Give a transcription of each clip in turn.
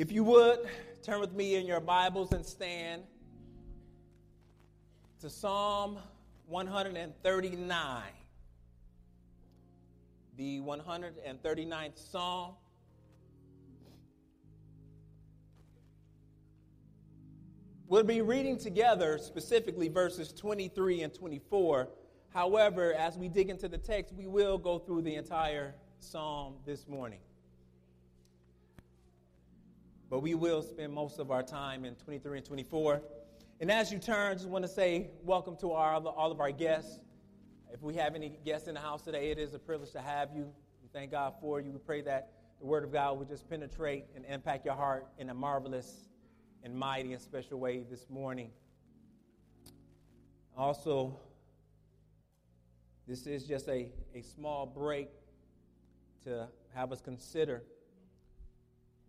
If you would, turn with me in your Bibles and stand to Psalm 139, the 139th Psalm. We'll be reading together specifically verses 23 and 24. However, as we dig into the text, we will go through the entire psalm this morning. But we will spend most of our time in 23 and 24. And as you turn, just want to say welcome to all of our guests. If we have any guests in the house today, it is a privilege to have you. We thank God for you. We pray that the Word of God will just penetrate and impact your heart in a marvelous and mighty and special way this morning. Also, this is just a small break to have us consider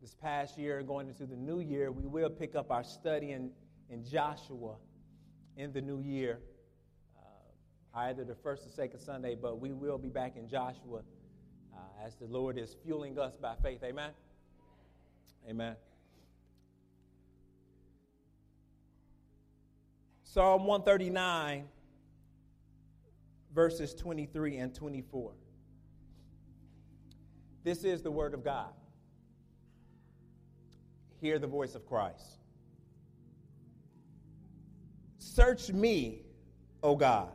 this past year and going into the new year. We will pick up our study in Joshua in the new year, either the first or second Sunday, but we will be back in Joshua as the Lord is fueling us by faith. Amen? Amen. Psalm 139, verses 23 and 24. This is the word of God. Hear the voice of Christ. Search me, O God,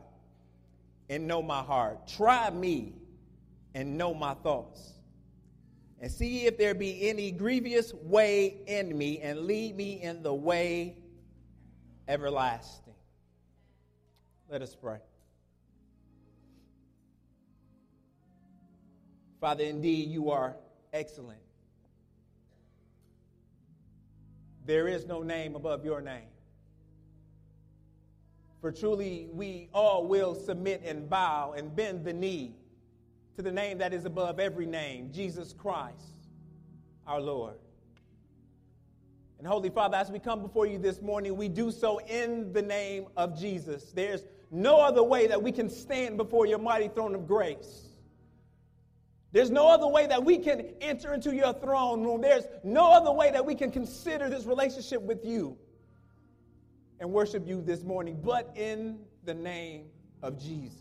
and know my heart. Try me and know my thoughts. And see if there be any grievous way in me, and lead me in the way everlasting. Let us pray. Father, indeed, you are excellent. There is no name above your name. For truly, we all will submit and bow and bend the knee to the name that is above every name, Jesus Christ, our Lord. And Holy Father, as we come before you this morning, we do so in the name of Jesus. There's no other way that we can stand before your mighty throne of grace. There's no other way that we can enter into your throne room. There's no other way that we can consider this relationship with you and worship you this morning, but in the name of Jesus.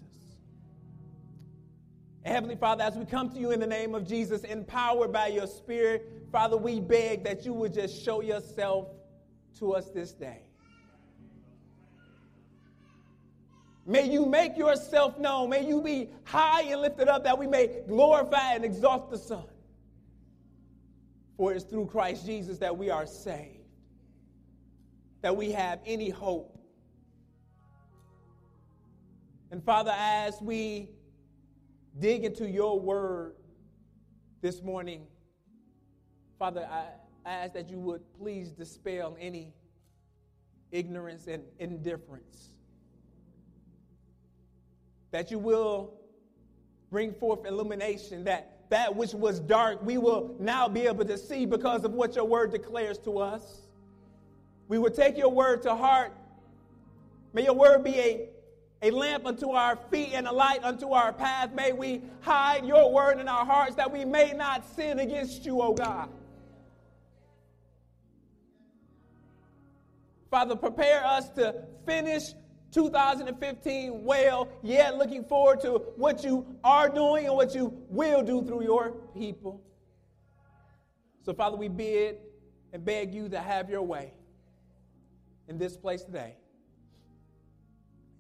And Heavenly Father, as we come to you in the name of Jesus, empowered by your Spirit, Father, we beg that you would just show yourself to us this day. May you make yourself known. May you be high and lifted up, that we may glorify and exalt the Son. For it is through Christ Jesus that we are saved, that we have any hope. And Father, as we dig into your word this morning, Father, I ask that you would please dispel any ignorance and indifference, that you will bring forth illumination, that which was dark we will now be able to see because of what your word declares to us. We will take your word to heart. May your word be a lamp unto our feet and a light unto our path. May we hide your word in our hearts that we may not sin against you, O God. Father, prepare us to finish 2015 well, yet looking forward to what you are doing and what you will do through your people. So, Father, we bid and beg you to have your way in this place today.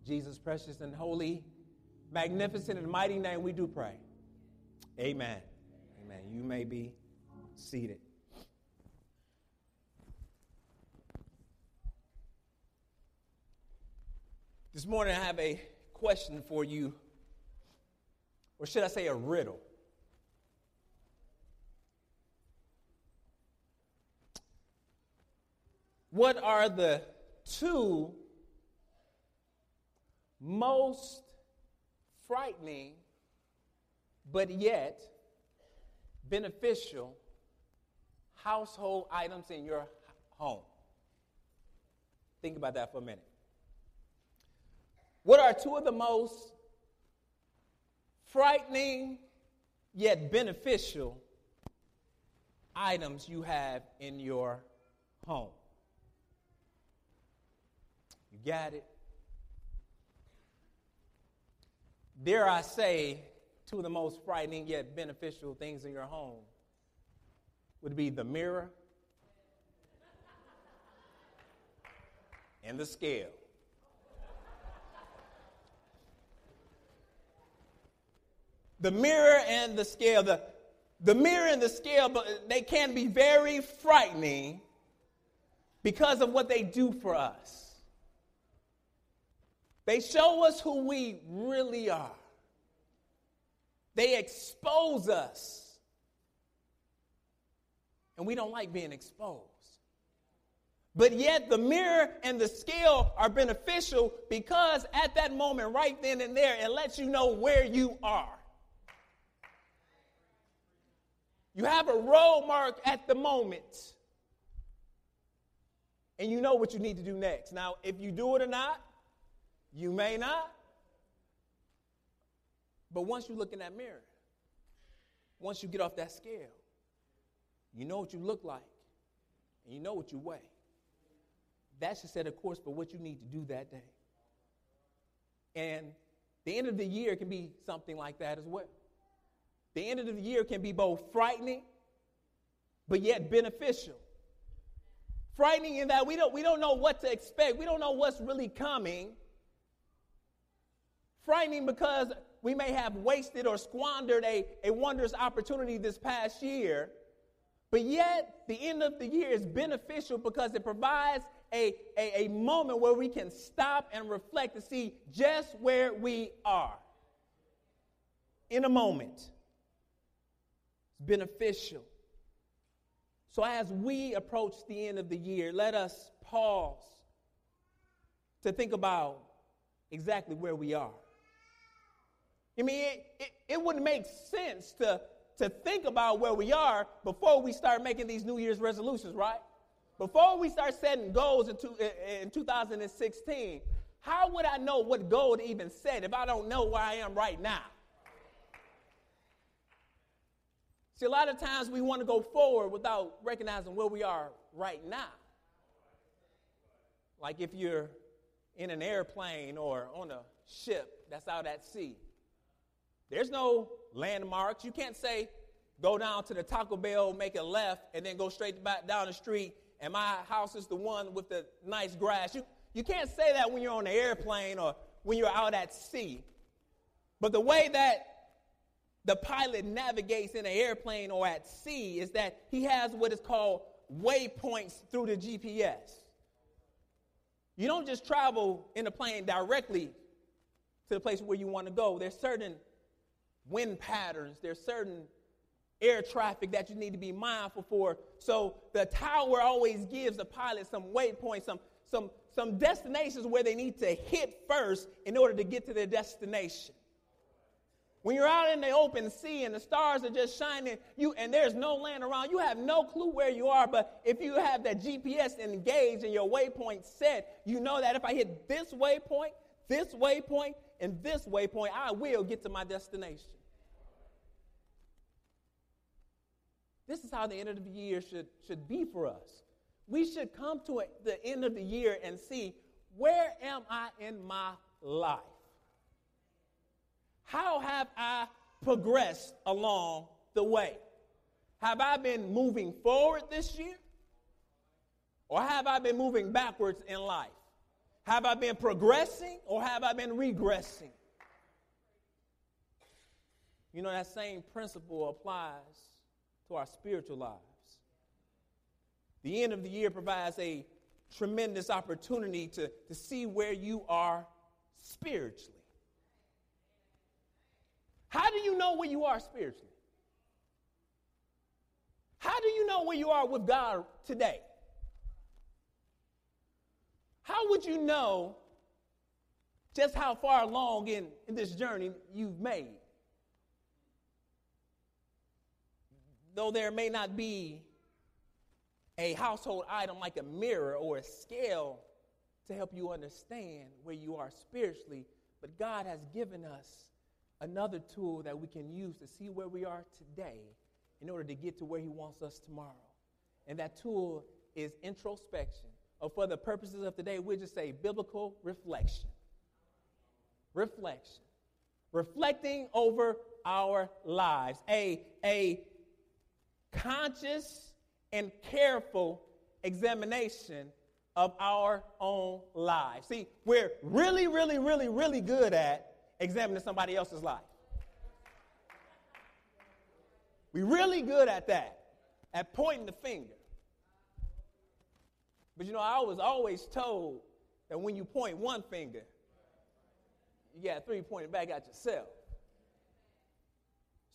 Jesus' precious and holy, magnificent and mighty name we do pray. Amen. Amen. You may be seated. This morning I have a question for you, or should I say a riddle. What are the two most frightening but yet beneficial household items in your home? Think about that for a minute. What are two of the most frightening yet beneficial items you have in your home. You got it? Dare I say, two of the most frightening yet beneficial things in your home would be the mirror and the scale. The mirror and the scale, the mirror and the scale, but they can be very frightening because of what they do for us. They show us who we really are. They expose us. And we don't like being exposed. But yet the mirror and the scale are beneficial because at that moment, right then and there, it lets you know where you are. You have a road mark at the moment. And you know what you need to do next. Now, if you do it or not, you may not. But once you look in that mirror, once you get off that scale, you know what you look like, and you know what you weigh. That should set a course for what you need to do that day. And the end of the year can be something like that as well. The end of the year can be both frightening, but yet beneficial. Frightening in that we don't know what to expect. We don't know what's really coming. Frightening because we may have wasted or squandered a wondrous opportunity this past year, but yet the end of the year is beneficial because it provides a moment where we can stop and reflect to see just where we are in a moment. Beneficial. So as we approach the end of the year, let us pause to think about exactly where we are. I mean, it wouldn't make sense to think about where we are before we start making these New Year's resolutions, right? Before we start setting goals in 2016, how would I know what goal to even set if I don't know where I am right now? See, a lot of times we want to go forward without recognizing where we are right now. Like if you're in an airplane or on a ship that's out at sea, there's no landmarks. You can't say, go down to the Taco Bell, make a left, and then go straight back down the street, and my house is the one with the nice grass. You can't say that when you're on the airplane or when you're out at sea. But the way that the pilot navigates in an airplane or at sea is that he has what is called waypoints through the GPS. You don't just travel in a plane directly to the place where you want to go. There's certain wind patterns. There's certain air traffic that you need to be mindful for. So the tower always gives the pilot some waypoints, some destinations where they need to hit first in order to get to their destination. When you're out in the open sea and the stars are just shining, and there's no land around, you have no clue where you are. But if you have that GPS engaged and your waypoint set, you know that if I hit this waypoint, and this waypoint, I will get to my destination. This is how the end of the year should be for us. We should come to the end of the year and see, where am I in my life? How have I progressed along the way? Have I been moving forward this year? Or have I been moving backwards in life? Have I been progressing or have I been regressing? You know, that same principle applies to our spiritual lives. The end of the year provides a tremendous opportunity to see where you are spiritually. How do you know where you are spiritually? How do you know where you are with God today? How would you know just how far along in this journey you've made? Though there may not be a household item like a mirror or a scale to help you understand where you are spiritually, but God has given us another tool that we can use to see where we are today in order to get to where he wants us tomorrow. And that tool is introspection. Or for the purposes of today, we'll just say biblical reflection. Reflection. Reflecting over our lives. A conscious and careful examination of our own lives. See, we're really, really, really, really good at examining somebody else's life. We're really good at that, at pointing the finger. But, you know, I was always told that when you point one finger, you got three pointed back at yourself.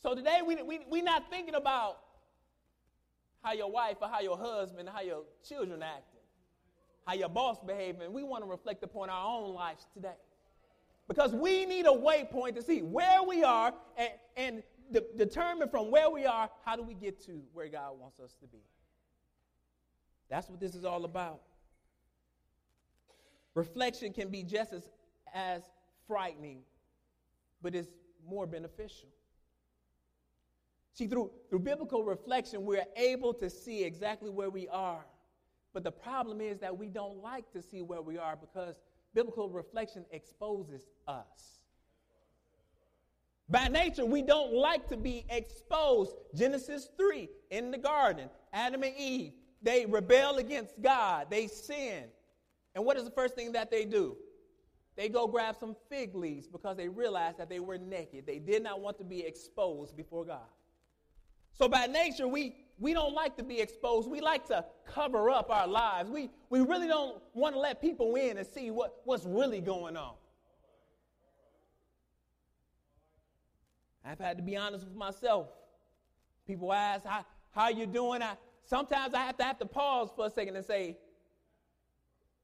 So today we're not thinking about how your wife or how your husband, how your children acting, how your boss behaving. We want to reflect upon our own lives today. Because we need a waypoint to see where we are and determine from where we are, how do we get to where God wants us to be. That's what this is all about. Reflection can be just as frightening, but it's more beneficial. See, through biblical reflection, we're able to see exactly where we are. But the problem is that we don't like to see where we are because biblical reflection exposes us. By nature, we don't like to be exposed. Genesis 3, in the garden, Adam and Eve, they rebel against God. They sin. And what is the first thing that they do? They go grab some fig leaves because they realized that they were naked. They did not want to be exposed before God. So by nature, we don't like to be exposed. We like to cover up our lives. We really don't want to let people in and see what's really going on. I've had to be honest with myself. People ask, how you doing? Sometimes I have to pause for a second and say,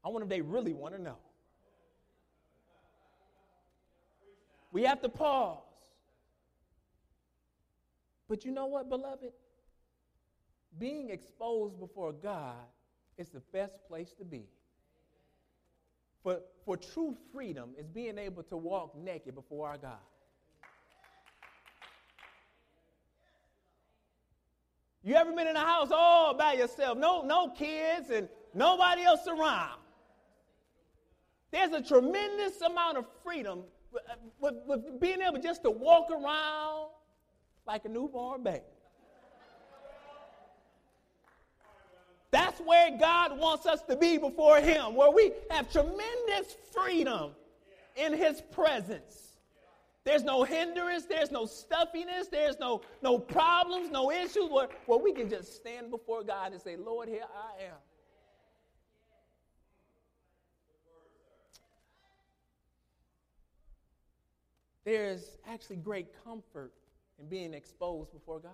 I wonder if they really want to know. We have to pause. But you know what, beloved? Being exposed before God is the best place to be. For true freedom is being able to walk naked before our God. You ever been in a house all by yourself? No kids and nobody else around. There's a tremendous amount of freedom with being able just to walk around like a newborn baby. That's where God wants us to be before Him, where we have tremendous freedom in His presence. There's no hindrance. There's no stuffiness. There's no problems, no issues. Where we can just stand before God and say, Lord, here I am. There's actually great comfort in being exposed before God.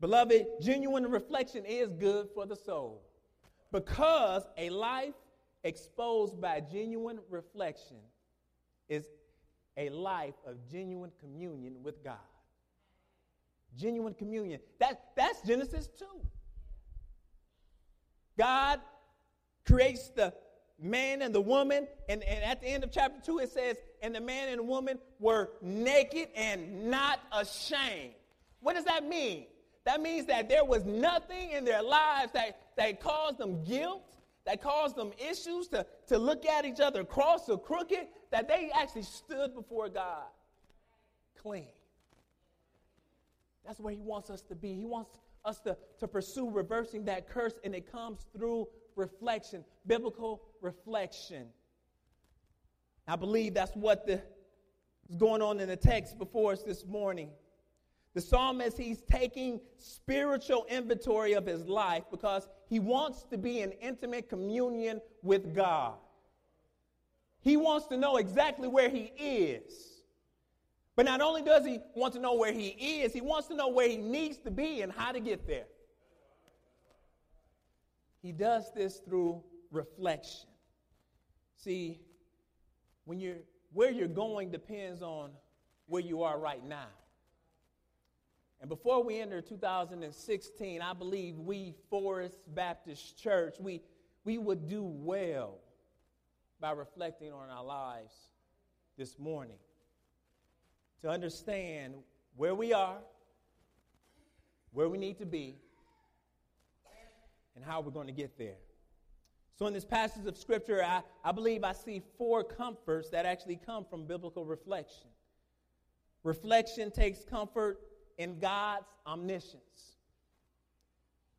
Beloved, genuine reflection is good for the soul because a life exposed by genuine reflection is a life of genuine communion with God. Genuine communion. That's Genesis 2. God creates the man and the woman, and at the end of chapter 2 it says, and the man and the woman were naked and not ashamed. What does that mean? That means that there was nothing in their lives that caused them guilt, that caused them issues to look at each other cross or crooked, that they actually stood before God clean. That's where He wants us to be. He wants us to pursue reversing that curse, and it comes through reflection, biblical reflection. I believe that's what is going on in the text before us this morning. The psalmist, he's taking spiritual inventory of his life because he wants to be in intimate communion with God. He wants to know exactly where he is. But not only does he want to know where he is, he wants to know where he needs to be and how to get there. He does this through reflection. See, where you're going depends on where you are right now. And before we enter 2016, I believe we, Forest Baptist Church, we would do well by reflecting on our lives this morning to understand where we are, where we need to be, and how we're going to get there. So in this passage of Scripture, I believe I see four comforts that actually come from biblical reflection. Reflection takes comfort in God's omniscience.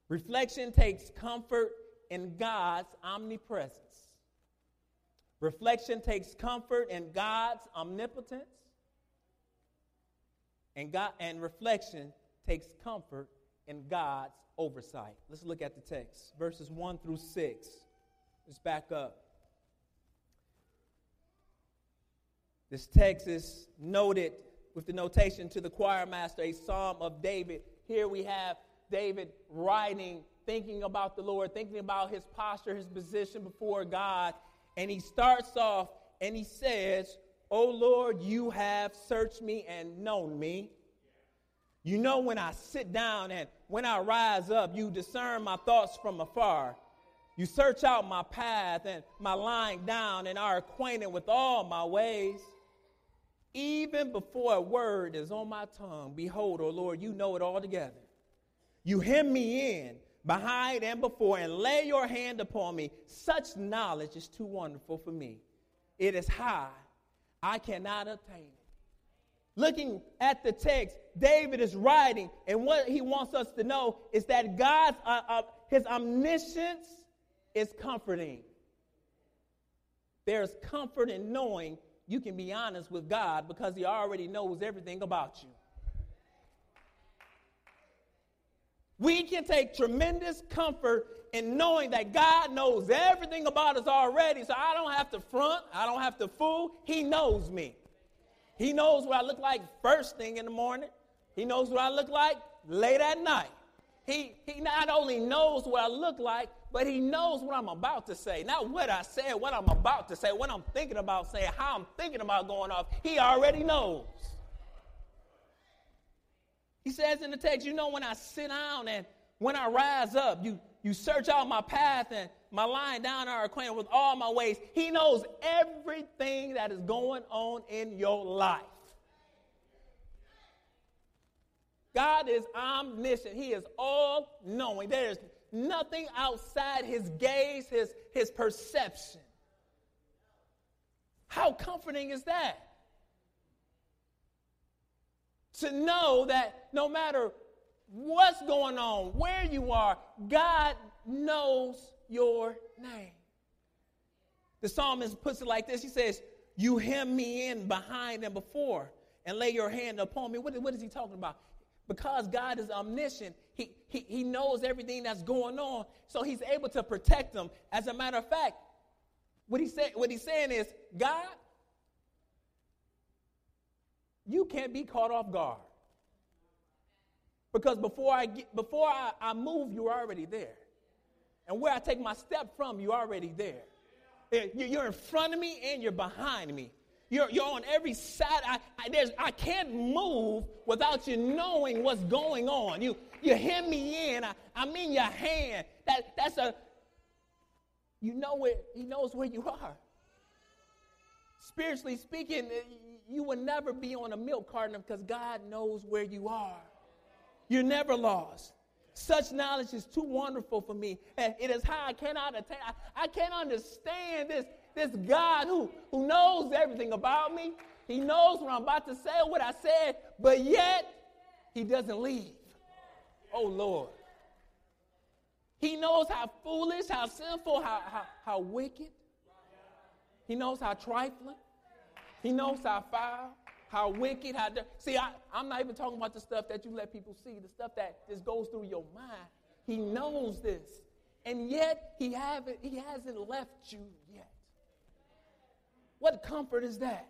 Reflection takes comfort in God's omnipresence. Reflection takes comfort in God's omnipotence. And reflection takes comfort in God's oversight. Let's look at the text. Verses 1 through 6. Let's back up. This text is noted with the notation to the choir master, a psalm of David. Here we have David writing, thinking about the Lord, thinking about his posture, his position before God. And he starts off and he says, "O Lord, you have searched me and known me. You know when I sit down and when I rise up, you discern my thoughts from afar. You search out my path and my lying down and are acquainted with all my ways. Even before a word is on my tongue, behold, O Lord, you know it all together. You hem me in, behind and before, and lay your hand upon me. Such knowledge is too wonderful for me. It is high. I cannot attain it." Looking at the text, David is writing, and what he wants us to know is that God's his omniscience is comforting. There's comfort in knowing you can be honest with God because he already knows everything about you. We can take tremendous comfort in knowing that God knows everything about us already, so I don't have to front, I don't have to fool. He knows me. He knows what I look like first thing in the morning. He knows what I look like late at night. He not only knows what I look like, but he knows what I'm about to say. Not what I said, what I'm about to say, what I'm thinking about saying, how I'm thinking about going off. He already knows. He says in the text, you know when I sit down and when I rise up, you search out my path and my lying down are acquainted with all my ways. He knows everything that is going on in your life. God is omniscient. He is all-knowing. There is nothing outside his gaze, his perception. How comforting is that? To know that no matter what's going on, where you are, God knows your name. The psalmist puts it like this. He says, you hem me in behind and before and lay your hand upon me. What is he talking about? Because God is omniscient, he knows everything that's going on, so he's able to protect them. As a matter of fact, what he's saying is, God, you can't be caught off guard. Because before I move, you're already there. And where I take my step from, you're already there. You're in front of me and you're behind me. You're on every side. I can't move without you knowing what's going on. You hem me in. I mean your hand. You know where he knows where you are. Spiritually speaking, you will never be on a milk carton because God knows where you are. You're never lost. Such knowledge is too wonderful for me. It is high. I cannot attain. I can't understand this God who knows everything about me. He knows what I'm about to say, what I said, but yet he doesn't leave. Oh, Lord. He knows how foolish, how sinful, how wicked. He knows how trifling. He knows how foul, how wicked, how dirty. See, I'm not even talking about the stuff that you let people see, the stuff that just goes through your mind. He knows this, and yet he hasn't left you yet. What comfort is that?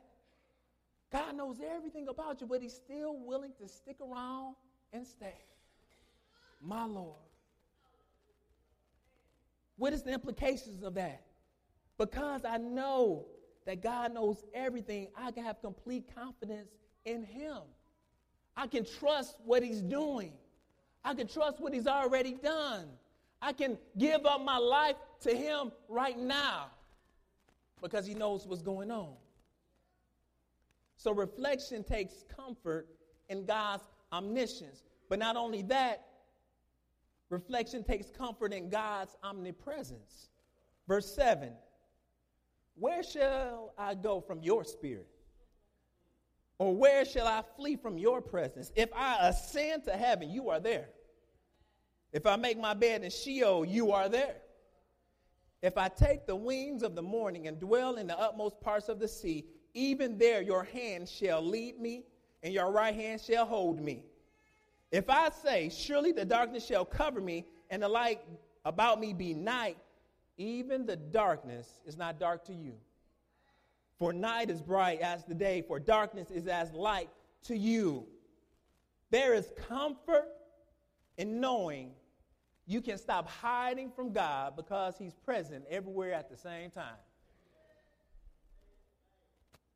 God knows everything about you, but he's still willing to stick around and stay. My Lord. What is the implications of that? Because I know that God knows everything, I can have complete confidence in him. I can trust what he's doing. I can trust what he's already done. I can give up my life to him right now because he knows what's going on. So reflection takes comfort in God's omniscience. But not only that, Reflection takes comfort in God's omnipresence. Verse 7, where shall I go from your spirit? Or where shall I flee from your presence? If I ascend to heaven, you are there. If I make my bed in Sheol, you are there. If I take the wings of the morning and dwell in the utmost parts of the sea, even there your hand shall lead me, and your right hand shall hold me. If I say, surely the darkness shall cover me, and the light about me be night, even the darkness is not dark to you. For night is bright as the day, for darkness is as light to you. There is comfort in knowing you can stop hiding from God because he's present everywhere at the same time.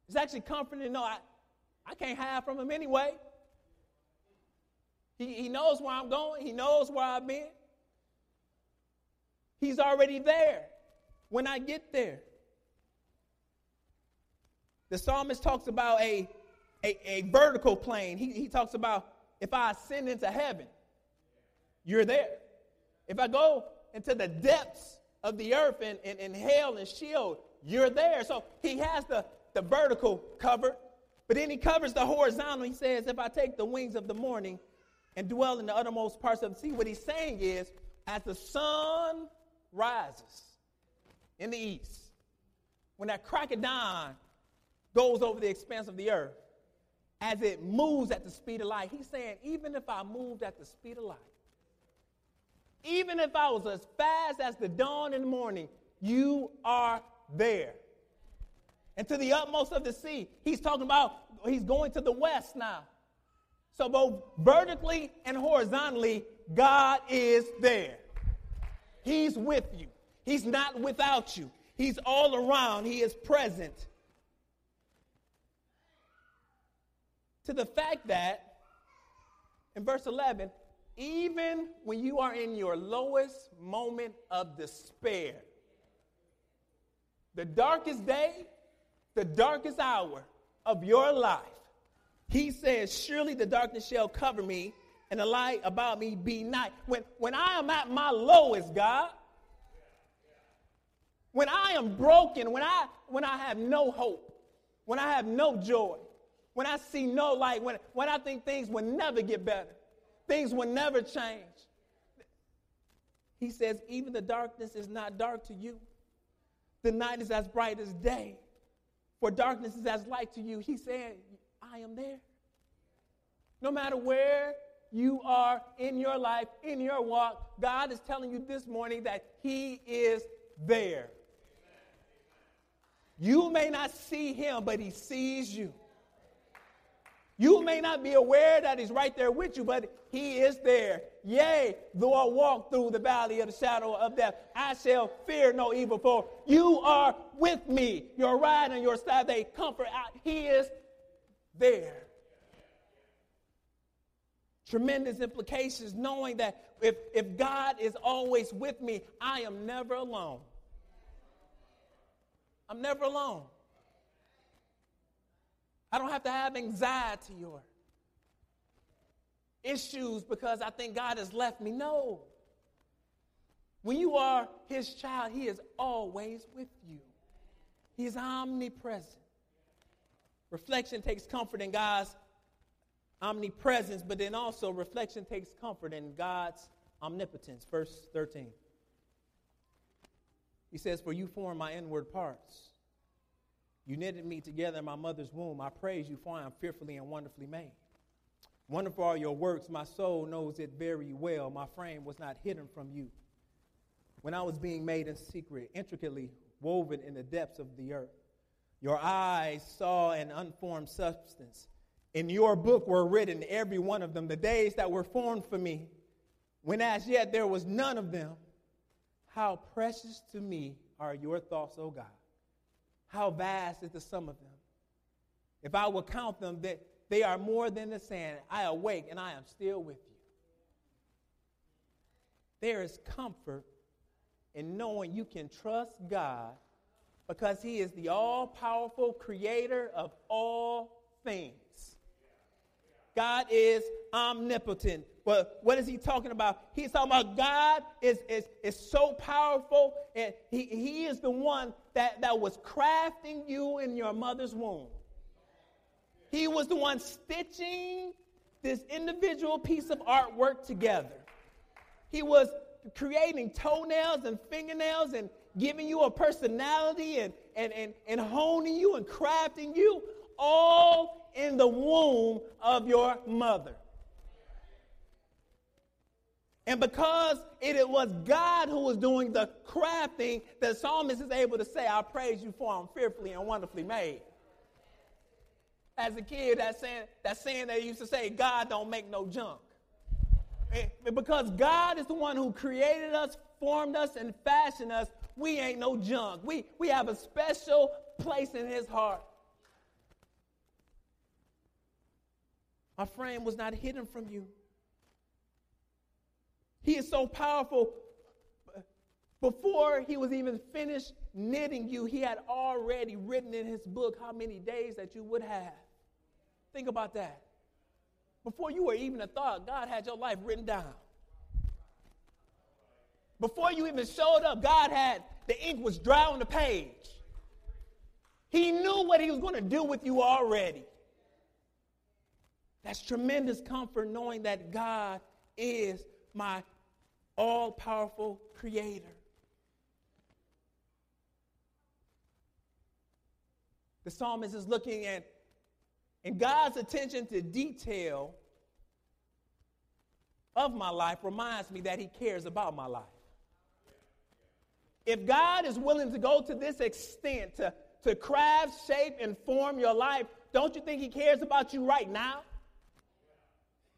It's actually comforting to know I can't hide from him anyway. He knows where I'm going. He knows where I've been. He's already there when I get there. The psalmist talks about a vertical plane. He talks about if I ascend into heaven, you're there. If I go into the depths of the earth and hell and Sheol, you're there. So he has the vertical covered, but then he covers the horizontal. He says, if I take the wings of the morning and dwell in the uttermost parts of the sea, what he's saying is, as the sun rises in the east, when that crack of dawn goes over the expanse of the earth, as it moves at the speed of light. He's saying, even if I moved at the speed of light, even if I was as fast as the dawn in the morning, you are there. And to the utmost of the sea, he's talking about, he's going to the west now. So both vertically and horizontally, God is there. He's with you. He's not without you. He's all around. He is present. To the fact that, in verse 11, even when you are in your lowest moment of despair, the darkest day, the darkest hour of your life, he says, surely the darkness shall cover me, and the light about me be night. When I am at my lowest, God, when I am broken, when I have no hope, when I have no joy, when I see no light, when I think things will never get better, things will never change. He says, even the darkness is not dark to you. The night is as bright as day, for darkness is as light to you. He said, I am there. No matter where you are in your life, in your walk, God is telling you this morning that he is there. You may not see him, but he sees you. You may not be aware that he's right there with you, but he is there. Yea, though I walk through the valley of the shadow of death, I shall fear no evil, for you are with me. Your rod and your staff, they comfort. He is there. Tremendous implications knowing that if God is always with me, I am never alone. I'm never alone. I don't have to have anxiety or issues because I think God has left me. No. When you are his child, he is always with you. He is omnipresent. Reflection takes comfort in God's omnipresence, but then also reflection takes comfort in God's omnipotence. Verse 13. He says, for you formed my inward parts. You knitted me together in my mother's womb. I praise you, for I am fearfully and wonderfully made. Wonderful are your works. My soul knows it very well. My frame was not hidden from you when I was being made in secret, intricately woven in the depths of the earth. Your eyes saw an unformed substance. In your book were written, every one of them, the days that were formed for me, when as yet there was none of them. How precious to me are your thoughts, O God. How vast is the sum of them? If I will count them, that they are more than the sand. I awake and I am still with you. There is comfort in knowing you can trust God because he is the all-powerful creator of all things. God is omnipotent. But what is he talking about? He's talking about God is so powerful, and he is the one that was crafting you in your mother's womb. He was the one stitching this individual piece of artwork together. He was creating toenails and fingernails and giving you a personality and honing you and crafting you all in the womb of your mother. And because it was God who was doing the crafting, the psalmist is able to say, I praise you, for I'm fearfully and wonderfully made. As a kid, that saying they used to say, God don't make no junk. And because God is the one who created us, formed us, and fashioned us, we ain't no junk. We have a special place in his heart. My friend was not hidden from you. He is so powerful. Before he was even finished knitting you, he had already written in his book how many days that you would have. Think about that. Before you were even a thought, God had your life written down. Before you even showed up, God had, the ink was dry on the page. He knew what he was going to do with you already. That's tremendous comfort knowing that God is my all-powerful creator. The psalmist is looking at, and God's attention to detail of my life reminds me that he cares about my life. If God is willing to go to this extent to craft, shape, and form your life, don't you think he cares about you right now?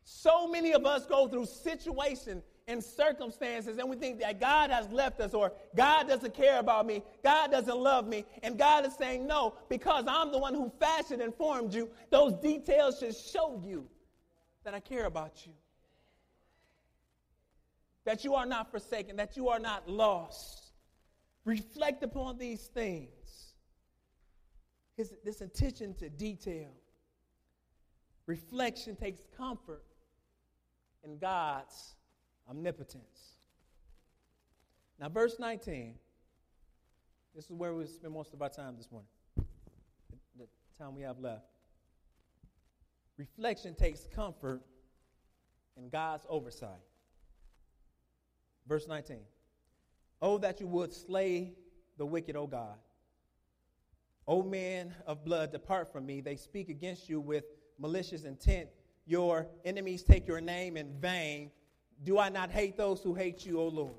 So many of us go through situations and circumstances, and we think that God has left us, or God doesn't care about me, God doesn't love me, and God is saying no, because I'm the one who fashioned and formed you. Those details should show you that I care about you, that you are not forsaken, that you are not lost. Reflect upon these things. This attention to detail. Reflection takes comfort in God's omnipotence. Now, verse 19, this is where we spend most of our time this morning, the time we have left. Reflection takes comfort in God's oversight. Verse 19, oh, that you would slay the wicked, O God. O men of blood, depart from me. They speak against you with malicious intent. Your enemies take your name in vain. Do I not hate those who hate you, O Lord?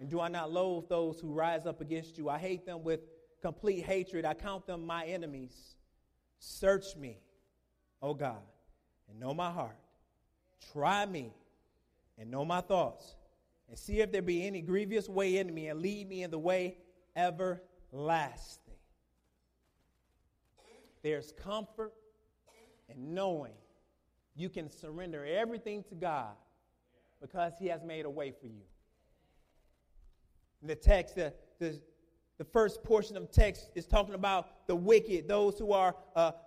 And do I not loathe those who rise up against you? I hate them with complete hatred. I count them my enemies. Search me, O God, and know my heart. Try me and know my thoughts. And see if there be any grievous way in me, and lead me in the way everlasting. There's comfort in knowing you can surrender everything to God, because he has made a way for you. In the text, the first portion of text is talking about the wicked, those who are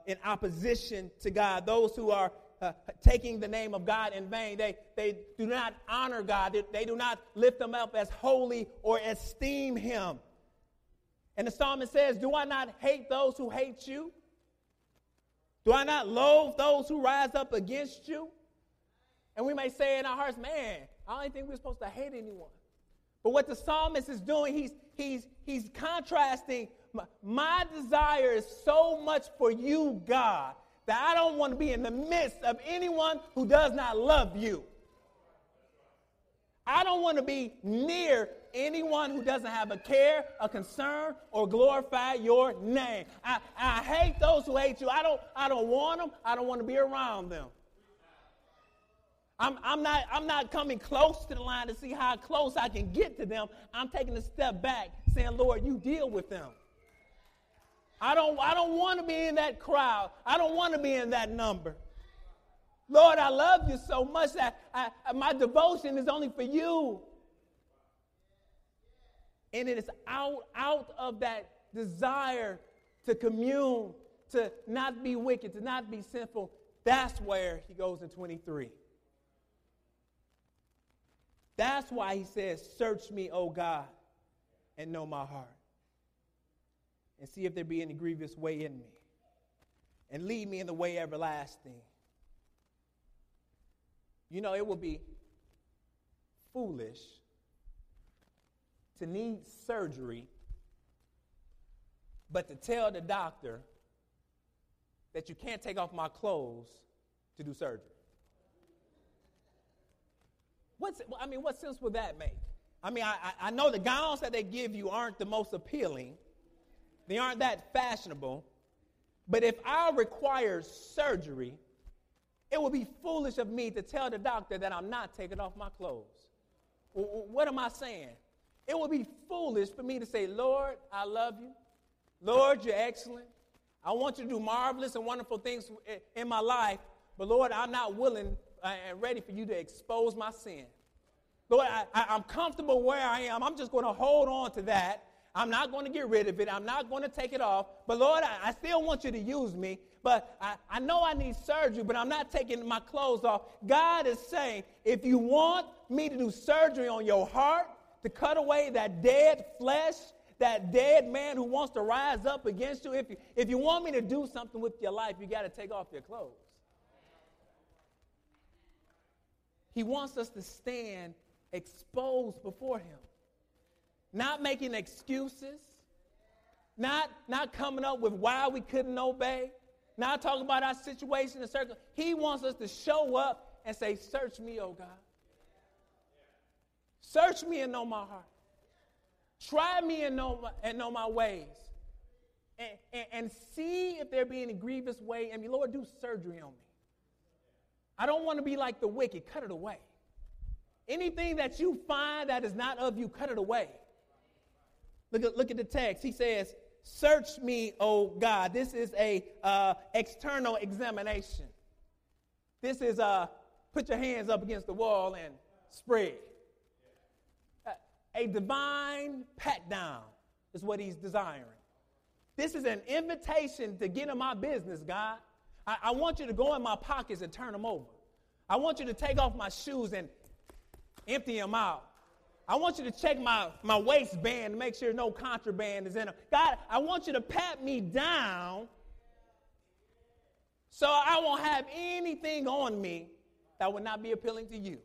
in opposition to God, those who are taking the name of God in vain. They do not honor God. They do not lift him up as holy or esteem him. And the psalmist says, do I not hate those who hate you? Do I not loathe those who rise up against you? And we may say in our hearts, man, I don't think we're supposed to hate anyone. But what the psalmist is doing, he's contrasting. My desire is so much for you, God, that I don't want to be in the midst of anyone who does not love you. I don't want to be near anyone who doesn't have a care, a concern, or glorify your name. I hate those who hate you. I don't want them. I don't want to be around them. I'm not coming close to the line to see how close I can get to them. I'm taking a step back, saying, Lord, you deal with them. I don't want to be in that crowd. I don't want to be in that number. Lord, I love you so much that my devotion is only for you. And it is out of that desire to commune, to not be wicked, to not be sinful, That's where he goes in 23. That's why he says, search me, O God, and know my heart. And see if there be any grievous way in me. And lead me in the way everlasting. You know, it would be foolish to need surgery, but to tell the doctor that you can't take off my clothes to do surgery. What sense would that make? I know the gowns that they give you aren't the most appealing. They aren't that fashionable. But if I require surgery, it would be foolish of me to tell the doctor that I'm not taking off my clothes. What am I saying? It would be foolish for me to say, Lord, I love you. Lord, you're excellent. I want you to do marvelous and wonderful things in my life. But, Lord, I'm not willing and ready for you to expose my sin. Lord, I'm comfortable where I am. I'm just going to hold on to that. I'm not going to get rid of it. I'm not going to take it off. But, Lord, I still want you to use me. But I know I need surgery, but I'm not taking my clothes off. God is saying, if you want me to do surgery on your heart, to cut away that dead flesh, that dead man who wants to rise up against you, if you want me to do something with your life, you got to take off your clothes. He wants us to stand exposed before him. Not making excuses, not coming up with why we couldn't obey, not talking about our situation and circumstance. He wants us to show up and say, search me, oh God. Search me and know my heart. Try me and know my ways. And see if there be any grievous way. And Lord, do surgery on me. I don't want to be like the wicked. Cut it away. Anything that you find that is not of you, cut it away. Look at the text. He says, search me, O God. This is a external examination. This is put your hands up against the wall and spread. A divine pat down is what he's desiring. This is an invitation to get in my business, God. I want you to go in my pockets and turn them over. I want you to take off my shoes and empty them out. I want you to check my waistband to make sure no contraband is in them. God, I want you to pat me down so I won't have anything on me that would not be appealing to you.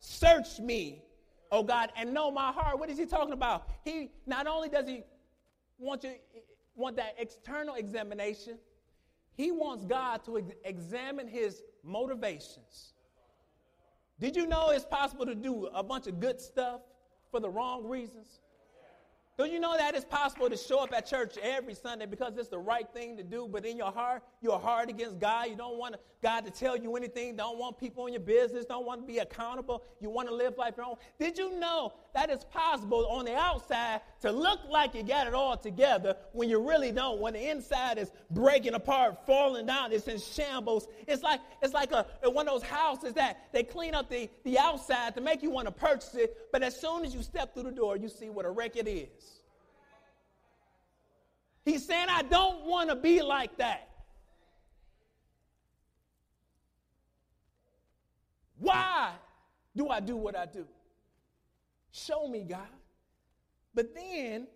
Search me, oh God, and know my heart. What is he talking about? He not only does he want that external examination, he wants God to examine his motivations. Did you know it's possible to do a bunch of good stuff for the wrong reasons? Don't you know that it's possible to show up at church every Sunday because it's the right thing to do, but in your heart, you're hard against God. You don't want God to tell you anything, don't want people in your business, don't want to be accountable, you want to live life your own. Did you know that it's possible on the outside to look like you got it all together when you really don't, when the inside is breaking apart, falling down, it's in shambles. It's like one of those houses that they clean up the outside to make you want to purchase it, but as soon as you step through the door, you see what a wreck it is. He's saying, I don't want to be like that. Why do I do what I do? Show me, God. But then,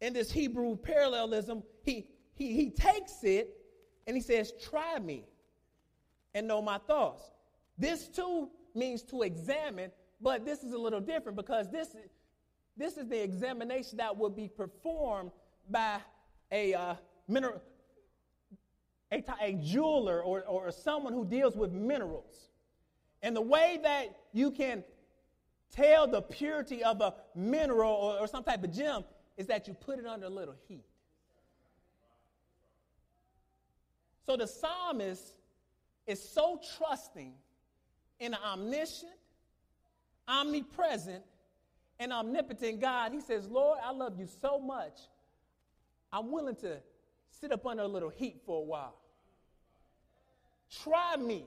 in this Hebrew parallelism, he takes it and he says, try me and know my thoughts. This, too, means to examine, but this is a little different because this is the examination that will be performed by a jeweler or someone who deals with minerals. And the way that you can tell the purity of a mineral or some type of gem is that you put it under a little heat. So the psalmist is so trusting in an omniscient, omnipresent, and omnipotent God. He says, Lord, I love you so much. I'm willing to sit up under a little heat for a while. Try me.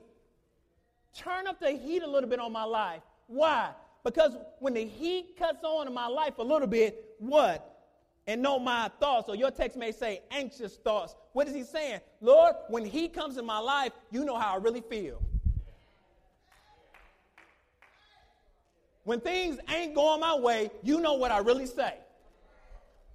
Turn up the heat a little bit on my life. Why? Because when the heat cuts on in my life a little bit, what? and know my thoughts, or your text may say anxious thoughts. What is he saying? Lord, when he comes in my life, you know how I really feel. When things ain't going my way, you know what I really say.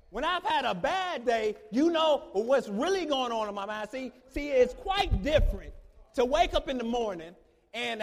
When I've had a bad day, you know what's really going on in my mind. See, it's quite different to wake up in the morning and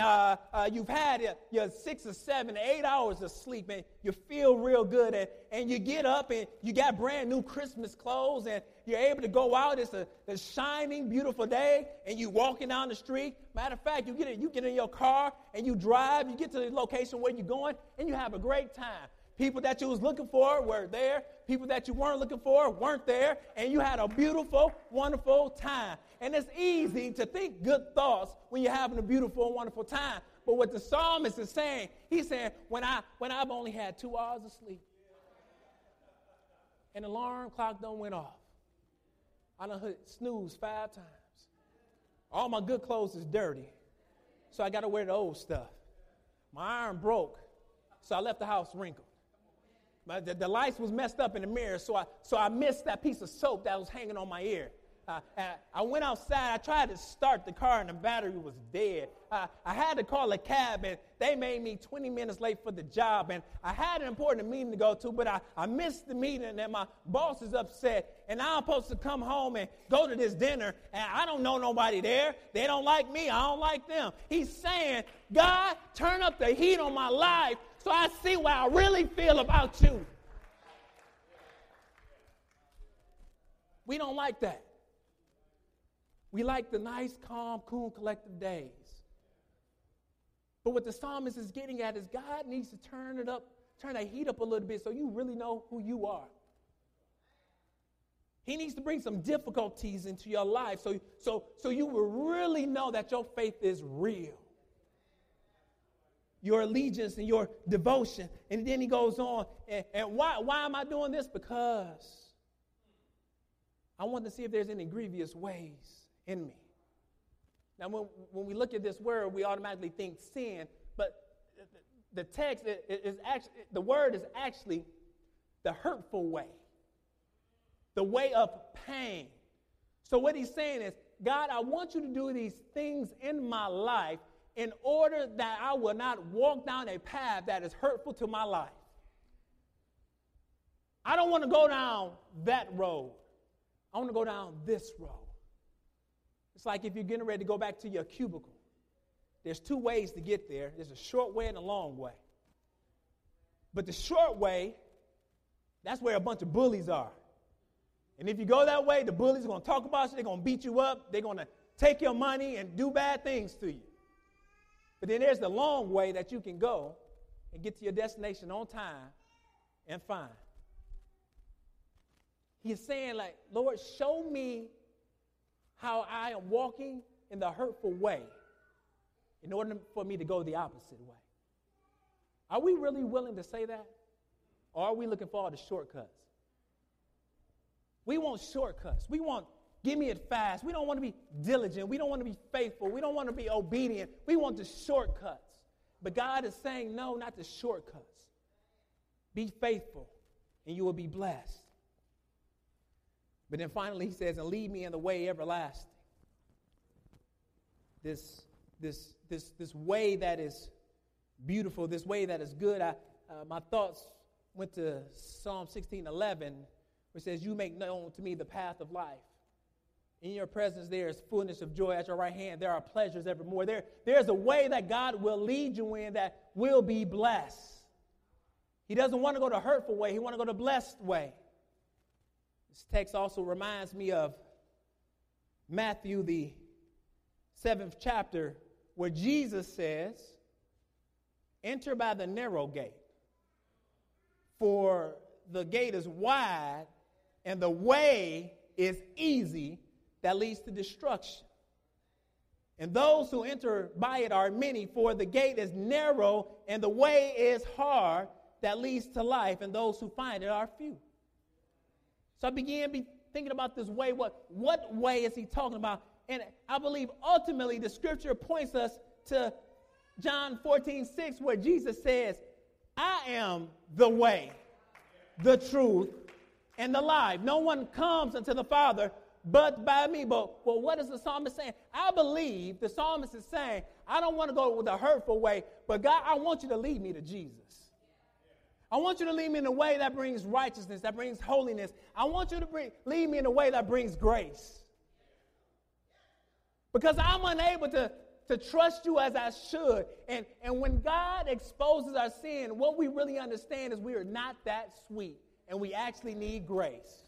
you've had your 6 or 7 or 8 hours of sleep, and you feel real good, and you get up, and you got brand new Christmas clothes, and you're able to go out. It's a shining, beautiful day, and you walking down the street. Matter of fact, you get in your car, and you drive. You get to the location where you're going, and you have a great time. People that you was looking for were there. People that you weren't looking for weren't there. And you had a beautiful, wonderful time. And it's easy to think good thoughts when you're having a beautiful, wonderful time. But what the psalmist is saying, he's saying, when I've only had 2 hours of sleep, and the alarm clock done went off, I done hit snooze 5 times. All my good clothes is dirty, so I got to wear the old stuff. My iron broke, so I left the house wrinkled. The lights was messed up in the mirror, so I missed that piece of soap that was hanging on my ear. I went outside. I tried to start the car, and the battery was dead. I had to call a cab, and they made me 20 minutes late for the job. And I had an important meeting to go to, but I missed the meeting, and my boss is upset. And now I'm supposed to come home and go to this dinner, and I don't know nobody there. They don't like me. I don't like them. He's saying, God, turn up the heat on my life, so I see what I really feel about you. We don't like that. We like the nice, calm, cool, collective days. But what the psalmist is getting at is God needs to turn it up, turn that heat up a little bit so you really know who you are. He needs to bring some difficulties into your life so you will really know that your faith is real. Your allegiance and your devotion. And then he goes on, and why am I doing this? Because I want to see if there's any grievous ways in me. Now, when we look at this word, we automatically think sin, but the text is actually, the word is actually the hurtful way, the way of pain. So what he's saying is, God, I want you to do these things in my life in order that I will not walk down a path that is hurtful to my life. I don't want to go down that road. I want to go down this road. It's like if you're getting ready to go back to your cubicle. There's 2 ways to get there. There's a short way and a long way. But the short way, that's where a bunch of bullies are. And if you go that way, the bullies are going to talk about you. They're going to beat you up. They're going to take your money and do bad things to you. But then there's the long way that you can go and get to your destination on time and fine. He's saying, like, Lord, show me how I am walking in the hurtful way in order for me to go the opposite way. Are we really willing to say that? Or are we looking for all the shortcuts? We want shortcuts. We want give me it fast. We don't want to be diligent. We don't want to be faithful. We don't want to be obedient. We want the shortcuts. But God is saying, no, not the shortcuts. Be faithful, and you will be blessed. But then finally he says, and lead me in the way everlasting. This way that is beautiful, this way that is good. My thoughts went to Psalm 16:11, which says, you make known to me the path of life. In your presence there is fullness of joy. At your right hand there are pleasures evermore. There's a way that God will lead you in that will be blessed. He doesn't want to go the hurtful way. He wants to go the blessed way. This text also reminds me of Matthew, the 7th chapter, where Jesus says, enter by the narrow gate, for the gate is wide and the way is easy that leads to destruction. And those who enter by it are many, for the gate is narrow and the way is hard that leads to life, and those who find it are few. So I began thinking about this way. What way is he talking about? And I believe ultimately the scripture points us to John 14:6, where Jesus says, I am the way, the truth, and the life. No one comes unto the Father but by me. But well, what is the psalmist saying? I believe the psalmist is saying, I don't want to go with a hurtful way, but God, I want you to lead me to Jesus. I want you to lead me in a way that brings righteousness, that brings holiness. I want you to lead me in a way that brings grace. Because I'm unable to trust you as I should. And when God exposes our sin, what we really understand is we are not that sweet, and we actually need grace.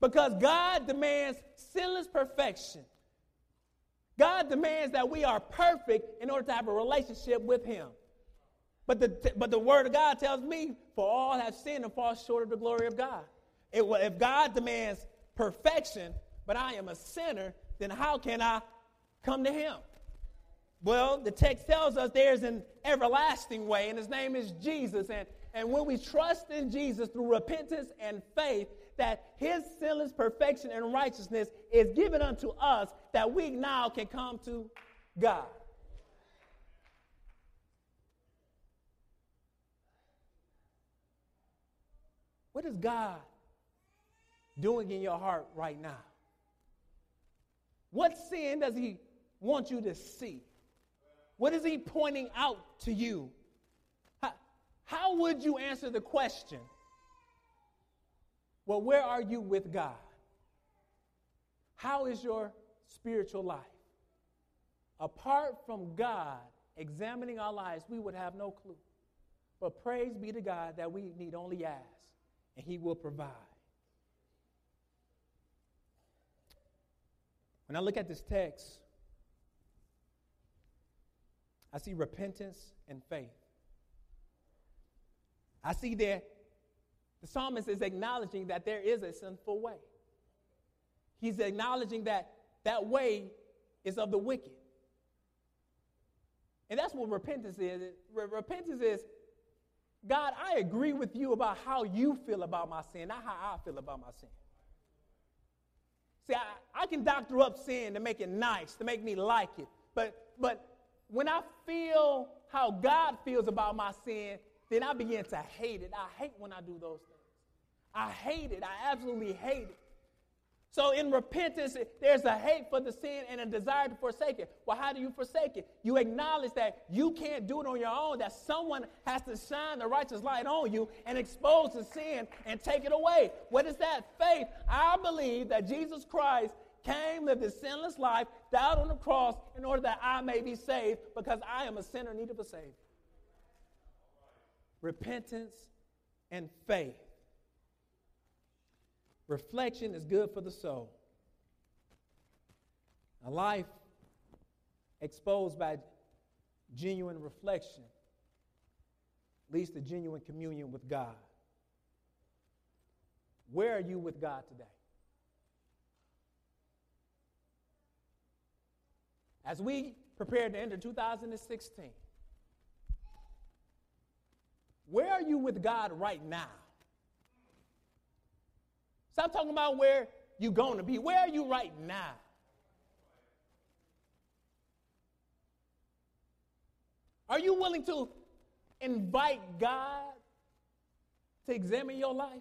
Because God demands sinless perfection. God demands that we are perfect in order to have a relationship with him. But the word of God tells me, for all have sinned and fall short of the glory of God. If God demands perfection, but I am a sinner, then how can I come to him? Well, the text tells us there's an everlasting way, and his name is Jesus. And when we trust in Jesus through repentance and faith, that his sinless perfection and righteousness is given unto us, that we now can come to God. What is God doing in your heart right now? What sin does he want you to see? What is he pointing out to you? How would you answer the question, well, where are you with God? How is your spiritual life? Apart from God examining our lives, we would have no clue. But praise be to God that we need only ask, and he will provide. When I look at this text, I see repentance and faith. I see that the psalmist is acknowledging that there is a sinful way. He's acknowledging that that way is of the wicked. And that's what repentance is. Repentance is, God, I agree with you about how you feel about my sin, not how I feel about my sin. See, I can doctor up sin to make it nice, to make me like it. But when I feel how God feels about my sin, then I begin to hate it. I hate when I do those things. I hate it. I absolutely hate it. So in repentance, there's a hate for the sin and a desire to forsake it. Well, how do you forsake it? You acknowledge that you can't do it on your own, that someone has to shine the righteous light on you and expose the sin and take it away. What is that? Faith. I believe that Jesus Christ came, lived a sinless life, died on the cross in order that I may be saved, because I am a sinner in need of a Savior. Repentance and faith. Reflection is good for the soul. A life exposed by genuine reflection leads to genuine communion with God. Where are you with God today? As we prepare to enter 2016, where are you with God right now? Stop talking about where you're going to be. Where are you right now? Are you willing to invite God to examine your life?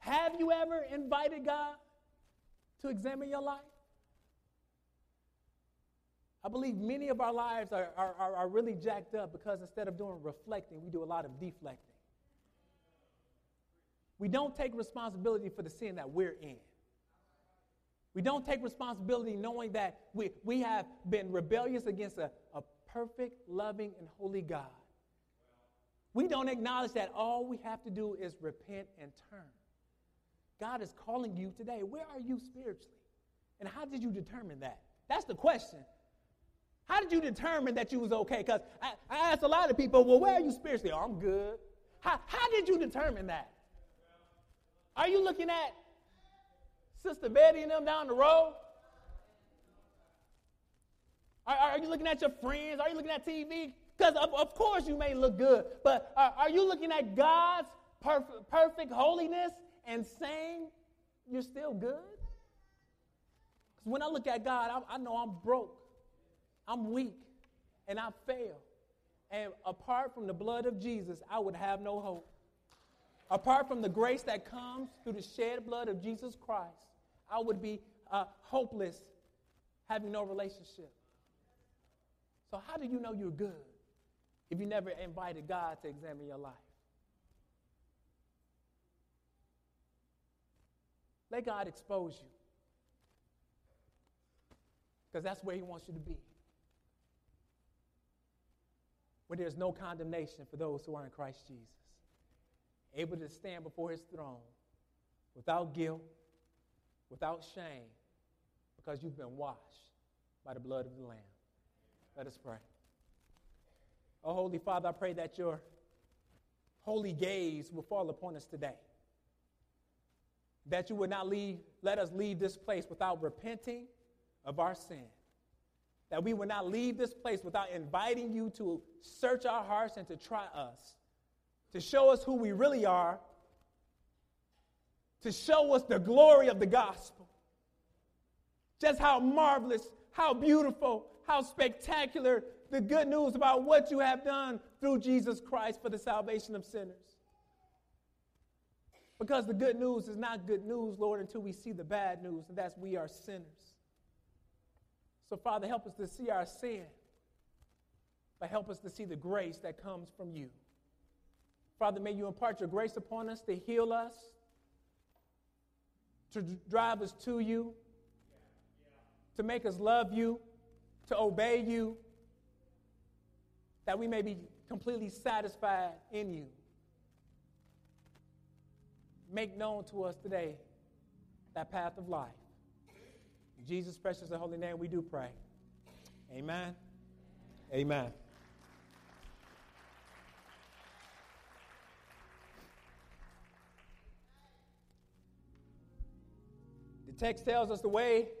Have you ever invited God to examine your life? I believe many of our lives are really jacked up because instead of doing reflecting, we do a lot of deflecting. We don't take responsibility for the sin that we're in. We don't take responsibility knowing that we have been rebellious against a perfect, loving, and holy God. We don't acknowledge that all we have to do is repent and turn. God is calling you today. Where are you spiritually? And how did you determine that? That's the question. How did you determine that you was okay? Because I asked a lot of people, well, where are you spiritually? Oh, I'm good. How did you determine that? Are you looking at Sister Betty and them down the road? Are you looking at your friends? Are you looking at TV? Because of course you may look good, but are you looking at God's perfect holiness and saying you're still good? Because when I look at God, I know I'm broke. I'm weak, and I fail. And apart from the blood of Jesus, I would have no hope. Apart from the grace that comes through the shed blood of Jesus Christ, I would be hopeless, having no relationship. So how do you know you're good if you never invited God to examine your life? Let God expose you, because that's where he wants you to be, where there's no condemnation for those who are in Christ Jesus, able to stand before his throne without guilt, without shame, because you've been washed by the blood of the Lamb. Let us pray. Oh, Holy Father, I pray that your holy gaze will fall upon us today, that you would not let us leave this place without repenting of our sin, that we would not leave this place without inviting you to search our hearts and to try us, to show us who we really are, to show us the glory of the gospel, just how marvelous, how beautiful, how spectacular the good news about what you have done through Jesus Christ for the salvation of sinners. Because the good news is not good news, Lord, until we see the bad news, and that's we are sinners. So, Father, help us to see our sin, but help us to see the grace that comes from you. Father, may you impart your grace upon us to heal us, to drive us to you, to make us love you, to obey you, that we may be completely satisfied in you. Make known to us today that path of life. In Jesus' precious and holy name we do pray. Amen. Amen. The text tells us the way